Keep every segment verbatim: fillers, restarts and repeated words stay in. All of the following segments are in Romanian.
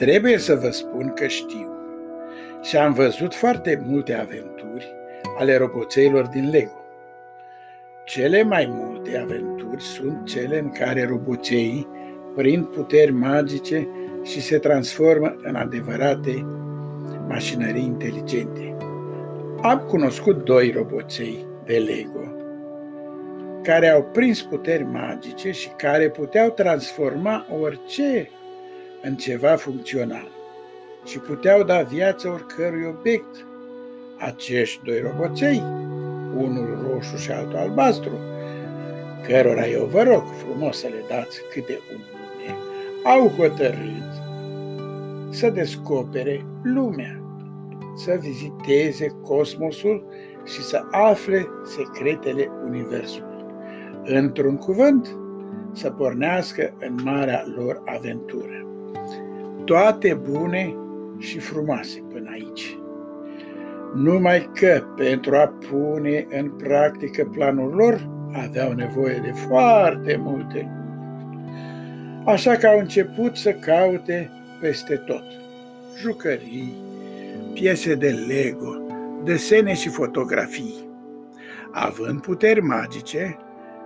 Trebuie să vă spun că știu și am văzut foarte multe aventuri ale roboțeilor din Lego. Cele mai multe aventuri sunt cele în care roboțeii prind puteri magice și se transformă în adevărate mașinării inteligente. Am cunoscut doi roboței de Lego care au prins puteri magice și care puteau transforma orice în ceva funcțional și puteau da viață oricărui obiect. Acești doi roboței, unul roșu și altul albastru, cărora eu vă rog frumos să le dați câte un nume, au hotărât să descopere lumea, să viziteze cosmosul și să afle secretele universului. Într-un cuvânt, să pornească în marea lor aventură. Toate bune și frumoase până aici. Numai că pentru a pune în practică planul lor aveau nevoie de foarte multe. Așa că au început să caute peste tot. Jucării, piese de Lego, desene și fotografii. Având puteri magice,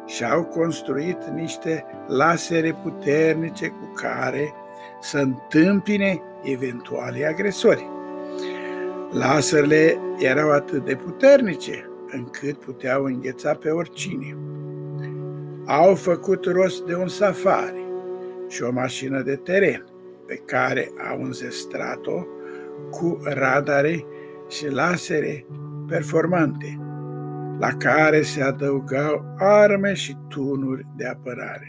și-au construit niște lasere puternice cu care să întâmpine eventuali agresori. Laserele erau atât de puternice încât puteau îngheța pe oricine. Au făcut rost de un safari și o mașină de teren pe care au înzestrat-o cu radare și lasere performante, la care se adăugau arme și tunuri de apărare.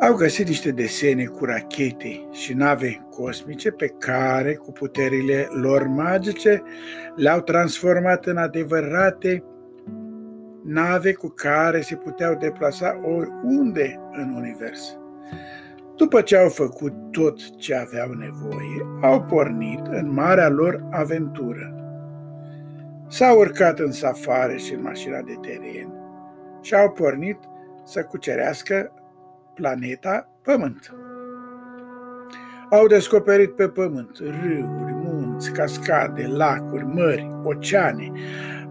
Au găsit niște desene cu rachete și nave cosmice pe care, cu puterile lor magice, le-au transformat în adevărate nave cu care se puteau deplasa oriunde în univers. După ce au făcut tot ce aveau nevoie, au pornit în marea lor aventură. S-au urcat în safari și în mașina de teren și au pornit să cucerească planeta Pământ. Au descoperit pe Pământ râuri, munți, cascade, lacuri, mări, oceane.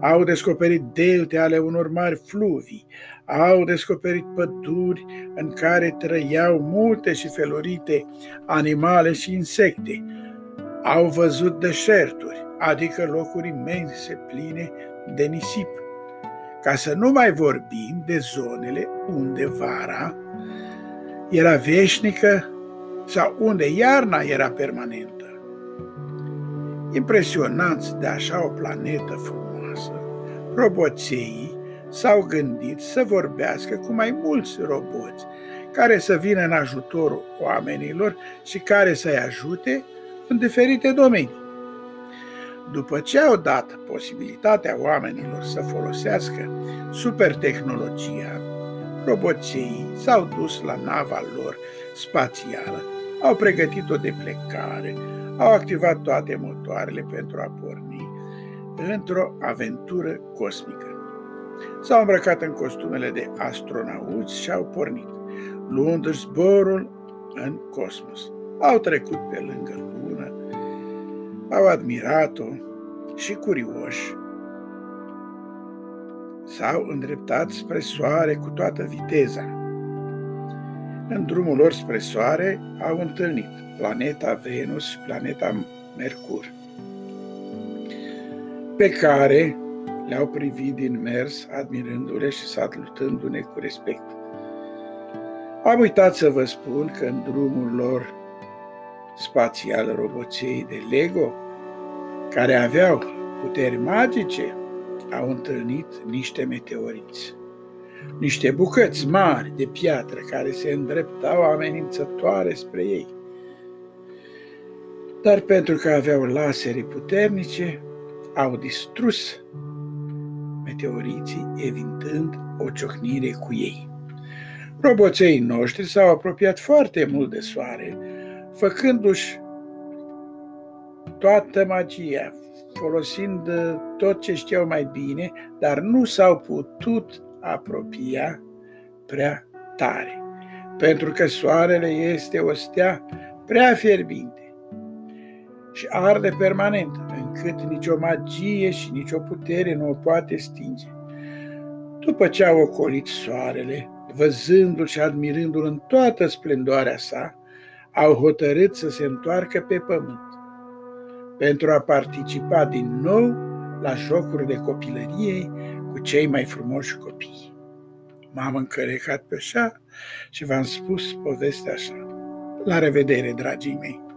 Au descoperit delte ale unor mari fluvii. Au descoperit păduri în care trăiau multe și felurite animale și insecte. Au văzut deșerturi, adică locuri imense pline de nisip. Ca să nu mai vorbim de zonele unde vara era veșnică sau unde iarna era permanentă. Impresionați de așa o planetă frumoasă, roboțeii s-au gândit să vorbească cu mai mulți roboți care să vină în ajutorul oamenilor și care să-i ajute în diferite domenii. După ce au dat posibilitatea oamenilor să folosească supertehnologia, roboțeii s-au dus la nava lor spațială, au pregătit-o de plecare, au activat toate motoarele pentru a porni într-o aventură cosmică. S-au îmbrăcat în costumele de astronauți și au pornit, luându-și zborul în cosmos. Au trecut pe lângă Lună, au admirat-o și, curioși, s-au îndreptat spre soare cu toată viteza. În drumul lor spre soare au întâlnit planeta Venus și planeta Mercur, pe care le-au privit din mers, admirându-le și salutându-ne cu respect. Am uitat să vă spun că în drumul lor spațial, roboței de Lego, care aveau puteri magice, au întâlnit niște meteoriți, niște bucăți mari de piatră care se îndreptau amenințătoare spre ei. Dar pentru că aveau lasere puternice, au distrus meteoriții, evitând o ciocnire cu ei. Roboței noștri s-au apropiat foarte mult de soare, făcându-și toată magia, folosind tot ce știau mai bine, dar nu s-au putut apropia prea tare, pentru că soarele este o stea prea fierbinte și arde permanent, încât nicio magie și nicio putere nu o poate stinge. După ce au ocolit soarele, văzându-l și admirându-l în toată splendoarea sa, au hotărât să se întoarcă pe pământ, pentru a participa din nou la jocurile copilăriei cu cei mai frumoși copii. M-am încărecat pe așa și v-am spus povestea așa. La revedere, dragii mei!